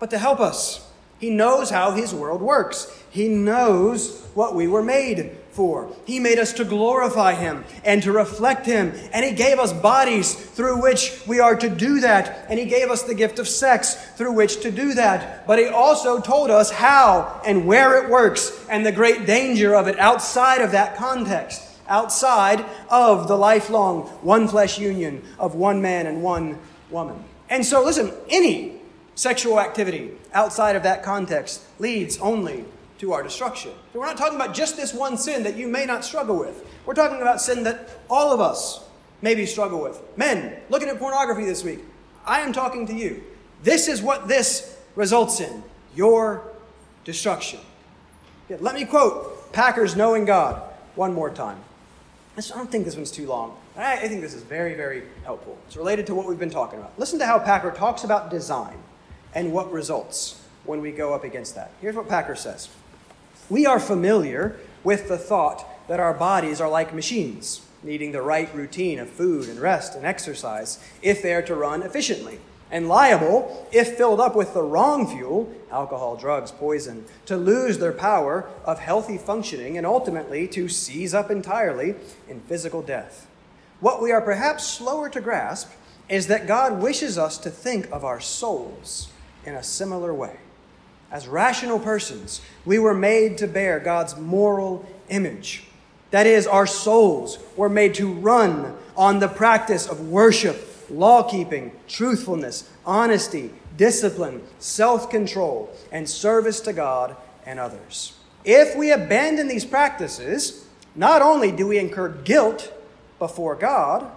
but to help us. He knows how his world works. He knows what we were made for. He made us to glorify him and to reflect him. And he gave us bodies through which we are to do that. And he gave us the gift of sex through which to do that. But he also told us how and where it works and the great danger of it outside of that context, outside of the lifelong one flesh union of one man and one woman. And so listen, any sexual activity outside of that context leads only to our destruction. So we're not talking about just this one sin that you may not struggle with. We're talking about sin that all of us maybe struggle with. Men, looking at pornography this week, I am talking to you. This is what this results in, your destruction. Let me quote Packer's Knowing God one more time. I don't think this one's too long. I think this is very, very helpful. It's related to what we've been talking about. Listen to how Packer talks about design and what results when we go up against that. Here's what Packer says. We are familiar with the thought that our bodies are like machines, needing the right routine of food and rest and exercise if they are to run efficiently, and liable, if filled up with the wrong fuel, alcohol, drugs, poison, to lose their power of healthy functioning and ultimately to seize up entirely in physical death. What we are perhaps slower to grasp is that God wishes us to think of our souls in a similar way. As rational persons, we were made to bear God's moral image. That is, our souls were made to run on the practice of worship, law-keeping, truthfulness, honesty, discipline, self-control, and service to God and others. If we abandon these practices, not only do we incur guilt before God,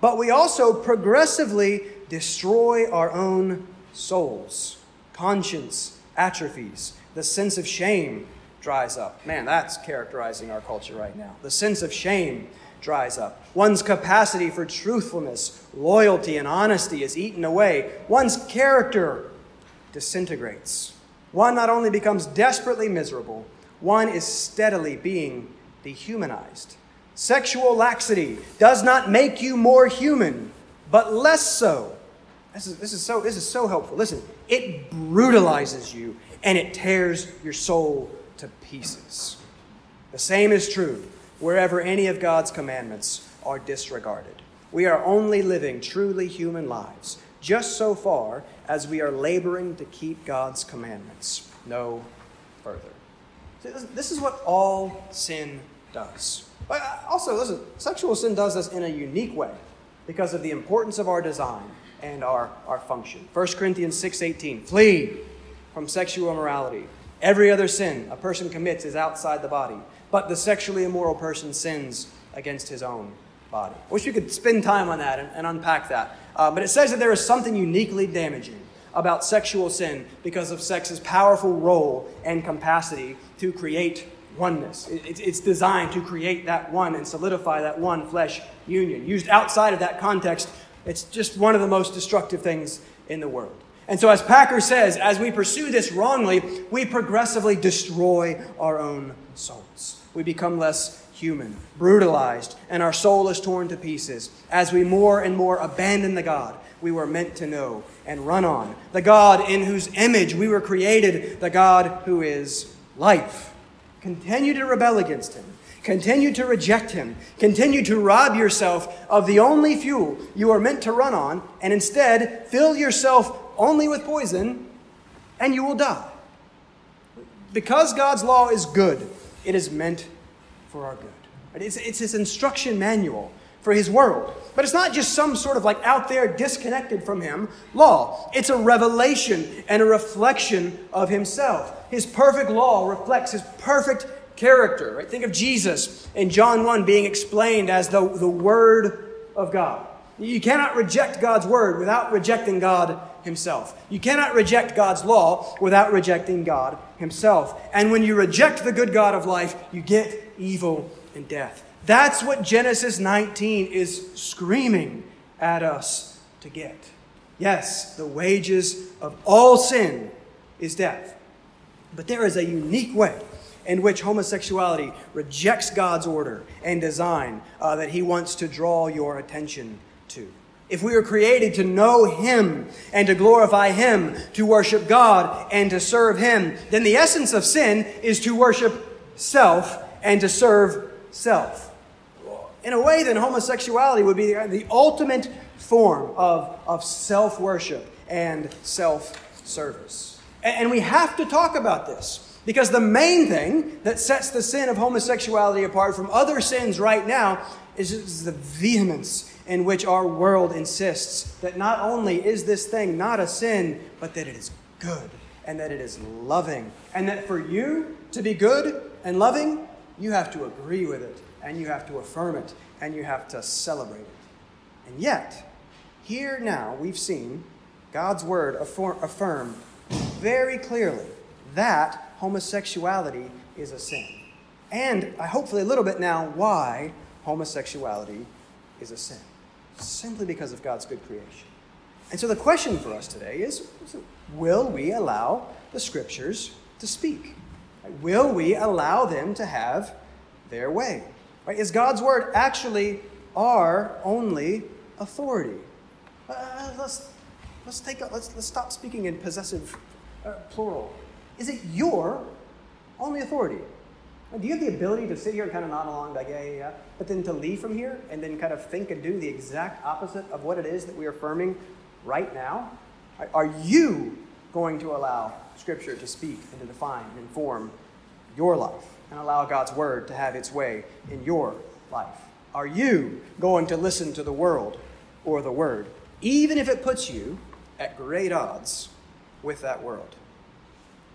but we also progressively destroy our own souls. Conscience atrophies. The sense of shame dries up. Man, that's characterizing our culture right now. The sense of shame dries up. One's capacity for truthfulness, loyalty, and honesty is eaten away. One's character disintegrates. One not only becomes desperately miserable, one is steadily being dehumanized. Sexual laxity does not make you more human, but less so. This is, this is so, this is so helpful. Listen, it brutalizes you and it tears your soul to pieces. The same is true wherever any of God's commandments are disregarded. We are only living truly human lives just so far as we are laboring to keep God's commandments. No further. This is what all sin does. But also, listen, sexual sin does this in a unique way because of the importance of our design and our, our function. First Corinthians six eighteen, flee from sexual immorality. Every other sin a person commits is outside the body, but the sexually immoral person sins against his own body. I wish we could spend time on that and, and unpack that. Uh, but it says that there is something uniquely damaging about sexual sin because of sex's powerful role and capacity to create oneness. It, it's designed to create that one and solidify that one flesh union. Used outside of that context, it's just one of the most destructive things in the world. And so as Packer says, as we pursue this wrongly, we progressively destroy our own souls. We become less human, brutalized, and our soul is torn to pieces as we more and more abandon the God we were meant to know and run on. The God in whose image we were created, the God who is life. Continue to rebel against him. Continue to reject him. Continue to rob yourself of the only fuel you are meant to run on, and instead fill yourself only with poison, and you will die. Because God's law is good, it is meant for our good. It's, it's his instruction manual for his world. But it's not just some sort of like out there disconnected from him law. It's a revelation and a reflection of himself. His perfect law reflects his perfect character. Right? Think of Jesus in John one being explained as the, the Word of God. You cannot reject God's word without rejecting God himself. You cannot reject God's law without rejecting God himself. And when you reject the good God of life, you get evil and death. That's what Genesis nineteen is screaming at us to get. Yes, the wages of all sin is death. But there is a unique way in which homosexuality rejects God's order and design uh, that he wants to draw your attention to. If we are created to know him and to glorify him, to worship God and to serve him, then the essence of sin is to worship self and to serve self. In a way, then, homosexuality would be the, the ultimate form of, of self-worship and self-service. And, and we have to talk about this because the main thing that sets the sin of homosexuality apart from other sins right now is, is the vehemence in which our world insists that not only is this thing not a sin, but that it is good and that it is loving. And that for you to be good and loving, you have to agree with it, and you have to affirm it, and you have to celebrate it. And yet, here now we've seen God's word affirm, affirm very clearly that homosexuality is a sin. And I hopefully a little bit now why homosexuality is a sin. Simply because of God's good creation. And so the question for us today is, will we allow the scriptures to speak? Will we allow them to have their way? Right? Is God's word actually our only authority? Uh, let's let's take a, let's let's stop speaking in possessive uh, plural. Is it your only authority? Do you have the ability to sit here and kind of nod along, like, yeah, yeah, yeah, but then to leave from here and then kind of think and do the exact opposite of what it is that we are affirming right now? Are you going to allow Scripture to speak and to define and inform your life and allow God's Word to have its way in your life? Are you going to listen to the world or the Word, even if it puts you at great odds with that world?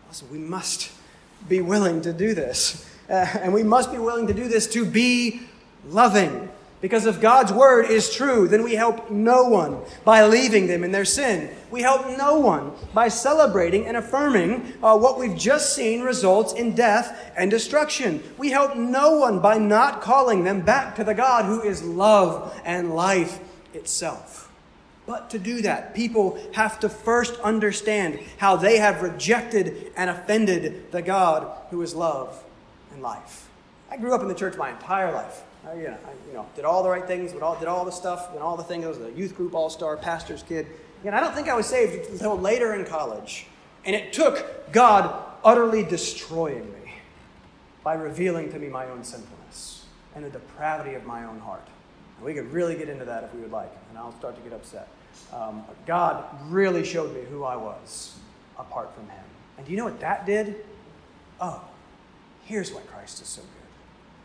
Listen, we must be willing to do this. Uh, and we must be willing to do this to be loving. Because if God's word is true, then we help no one by leaving them in their sin. We help no one by celebrating and affirming uh, what we've just seen results in death and destruction. We help no one by not calling them back to the God who is love and life itself. But to do that, people have to first understand how they have rejected and offended the God who is love in life. I grew up in the church my entire life. I, you know, I, you know, did all the right things, did all, did all the stuff, did all the things. I was a youth group all-star, pastor's kid. And I don't think I was saved until later in college. And it took God utterly destroying me by revealing to me my own sinfulness and the depravity of my own heart. And we could really get into that if we would like, and I'll start to get upset. Um, but God really showed me who I was apart from him. And do you know what that did? Oh, here's why Christ is so good.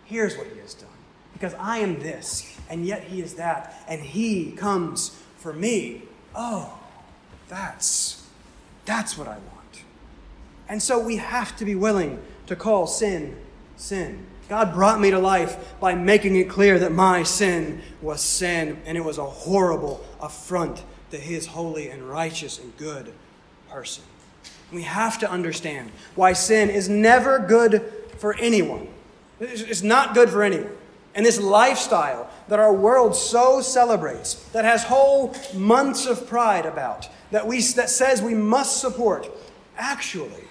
Here's what he has done. Because I am this, and yet he is that, and he comes for me. Oh, that's, that's what I want. And so we have to be willing to call sin, sin. God brought me to life by making it clear that my sin was sin, and it was a horrible affront to his holy and righteous and good person. We have to understand why sin is never good for anyone. It's not good for anyone. And this lifestyle that our world so celebrates, that has whole months of pride about, that we that says we must support, actually,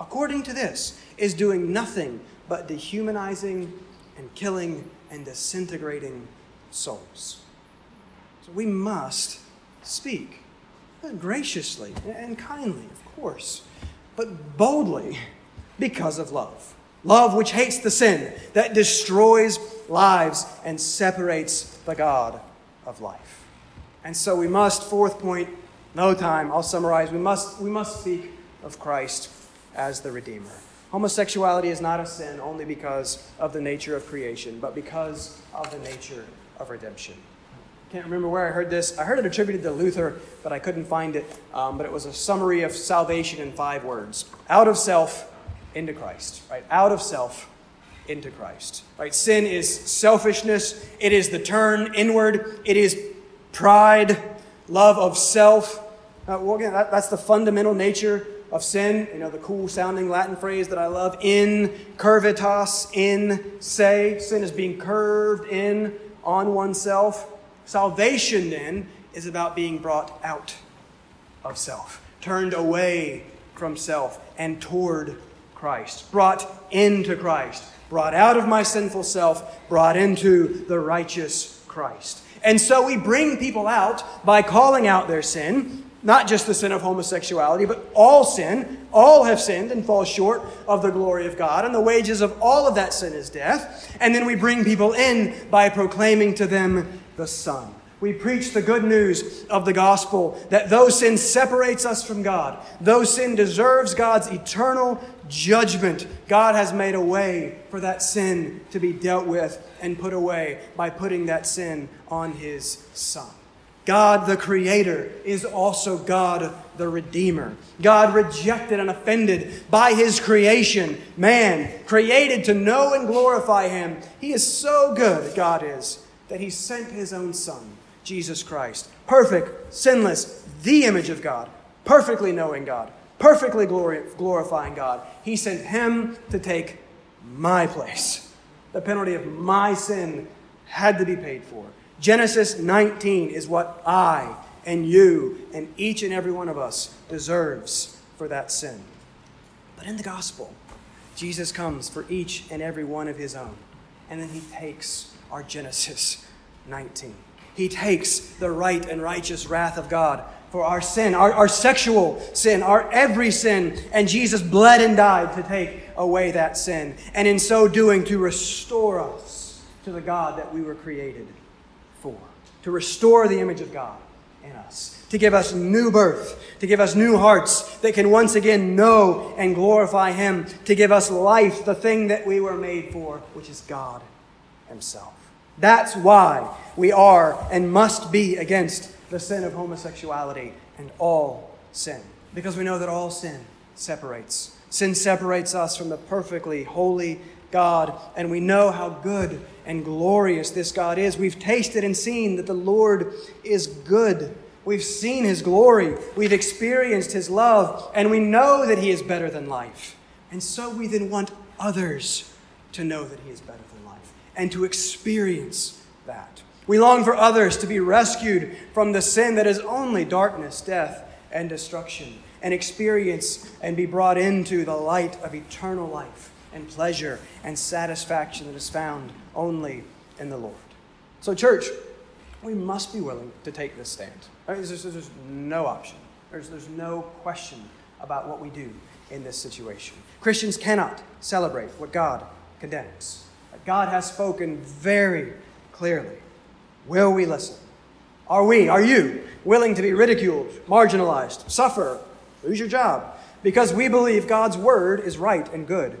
according to this, is doing nothing but dehumanizing and killing and disintegrating souls. So we must speak graciously and kindly, of course, but boldly because of love. Love which hates the sin that destroys lives and separates the God of life. And so we must, fourth point, no time, I'll summarize, we must, we must speak of Christ as the Redeemer. Homosexuality is not a sin only because of the nature of creation, but because of the nature of redemption. I can't remember where I heard this. I heard it attributed to Luther, but I couldn't find it. Um, but it was a summary of salvation in five words. Out of self, into Christ. Right? Out of self, into Christ. Right? Sin is selfishness. It is the turn inward. It is pride, love of self. Uh, well, again, that, that's the fundamental nature of sin, you know, the cool sounding Latin phrase that I love, in curvitas, in se. Sin is being curved in on oneself. Salvation then is about being brought out of self, turned away from self and toward Christ, brought into Christ, brought out of my sinful self, brought into the righteous Christ. And so we bring people out by calling out their sin. Not just the sin of homosexuality, but all sin. All have sinned and fall short of the glory of God. And the wages of all of that sin is death. And then we bring people in by proclaiming to them the Son. We preach the good news of the gospel that though sin separates us from God, though sin deserves God's eternal judgment, God has made a way for that sin to be dealt with and put away by putting that sin on his Son. God the Creator is also God the Redeemer. God rejected and offended by His creation. Man, created to know and glorify Him. He is so good, God is, that He sent His own Son, Jesus Christ. Perfect, sinless, the image of God. Perfectly knowing God. Perfectly glorifying God. He sent Him to take my place. The penalty of my sin had to be paid for. Genesis nineteen is what I and you and each and every one of us deserves for that sin. But in the gospel, Jesus comes for each and every one of his own. And then he takes our Genesis nineteen. He takes the right and righteous wrath of God for our sin, our, our sexual sin, our every sin. And Jesus bled and died to take away that sin. And in so doing, to restore us to the God that we were created for, to restore the image of God in us, to give us new birth, to give us new hearts that can once again know and glorify Him, to give us life, the thing that we were made for, which is God Himself. That's why we are and must be against the sin of homosexuality and all sin, because we know that all sin separates. Sin separates us from the perfectly holy God, and we know how good and glorious this God is. We've tasted and seen that the Lord is good. We've seen His glory. We've experienced His love, and we know that He is better than life. And so we then want others to know that He is better than life and to experience that. We long for others to be rescued from the sin that is only darkness, death, and destruction, and experience and be brought into the light of eternal life and pleasure and satisfaction that is found only in the Lord. So church, we must be willing to take this stand. I mean, there's, there's no option. There's, there's no question about what we do in this situation. Christians cannot celebrate what God condemns. God has spoken very clearly. Will we listen? Are we, are you, willing to be ridiculed, marginalized, suffer, lose your job? Because we believe God's word is right and good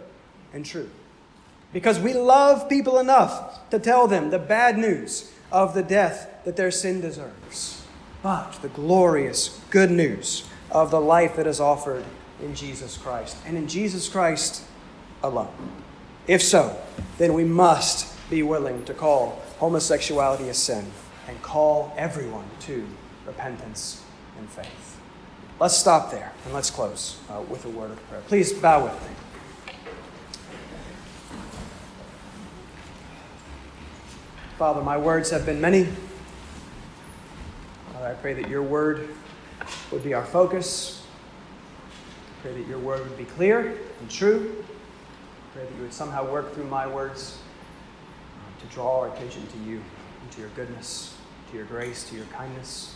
and true. Because we love people enough to tell them the bad news of the death that their sin deserves, but the glorious good news of the life that is offered in Jesus Christ, and in Jesus Christ alone. If so, then we must be willing to call homosexuality a sin and call everyone to repentance and faith. Let's stop there, and let's close uh, with a word of prayer. Please bow with me. Father, my words have been many. Father, I pray that your word would be our focus. I pray that your word would be clear and true. I pray that you would somehow work through my words to draw our attention to you, and to your goodness, to your grace, to your kindness.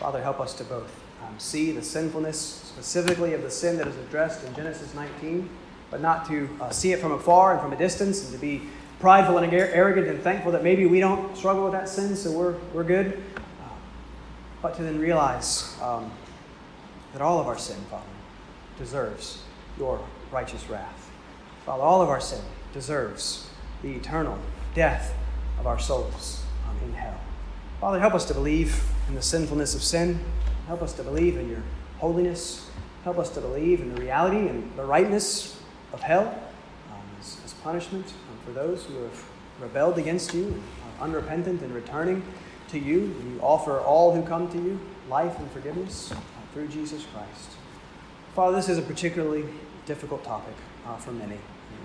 Father, help us to both um, see the sinfulness, specifically of the sin that is addressed in Genesis nineteen, but not to uh, see it from afar and from a distance, and to be prideful and arrogant and thankful that maybe we don't struggle with that sin, so we're we're good. Uh, but to then realize um, that all of our sin, Father, deserves your righteous wrath. Father, all of our sin deserves the eternal death of our souls um, in hell. Father, help us to believe in the sinfulness of sin. Help us to believe in your holiness. Help us to believe in the reality and the rightness of hell um, as, as punishment for those who have rebelled against you and are unrepentant and returning to you. And you offer all who come to you life and forgiveness uh, through Jesus Christ. Father, this is a particularly difficult topic uh, for many.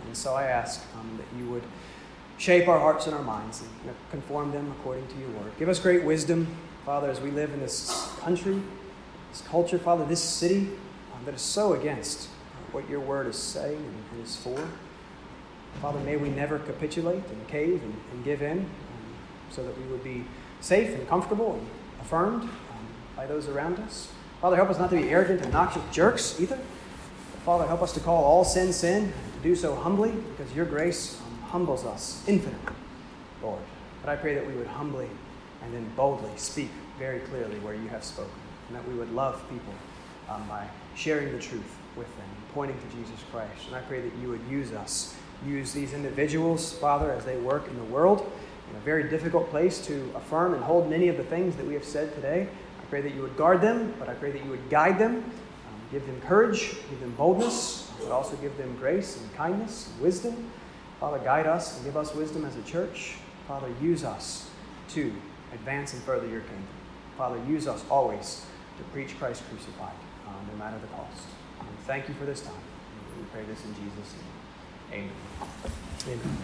And so I ask um, that you would shape our hearts and our minds and you know, conform them according to your word. Give us great wisdom, Father, as we live in this country, this culture, Father, this city um, that is so against what your word is saying and, and is for. Father, may we never capitulate and cave and, and give in um, so that we would be safe and comfortable and affirmed um, by those around us. Father, help us not to be arrogant and noxious jerks either. But Father, help us to call all sin, sin, to do so humbly because your grace um, humbles us infinitely, Lord. But I pray that we would humbly and then boldly speak very clearly where you have spoken, and that we would love people um, by sharing the truth with them, pointing to Jesus Christ. And I pray that you would use us Use these individuals, Father, as they work in the world, in a very difficult place to affirm and hold many of the things that we have said today. I pray that you would guard them, but I pray that you would guide them, um, give them courage, give them boldness, but also give them grace and kindness and wisdom. Father, guide us and give us wisdom as a church. Father, use us to advance and further your kingdom. Father, use us always to preach Christ crucified, um, no matter the cost. And thank you for this time. We pray this in Jesus' name. Amen. Amen.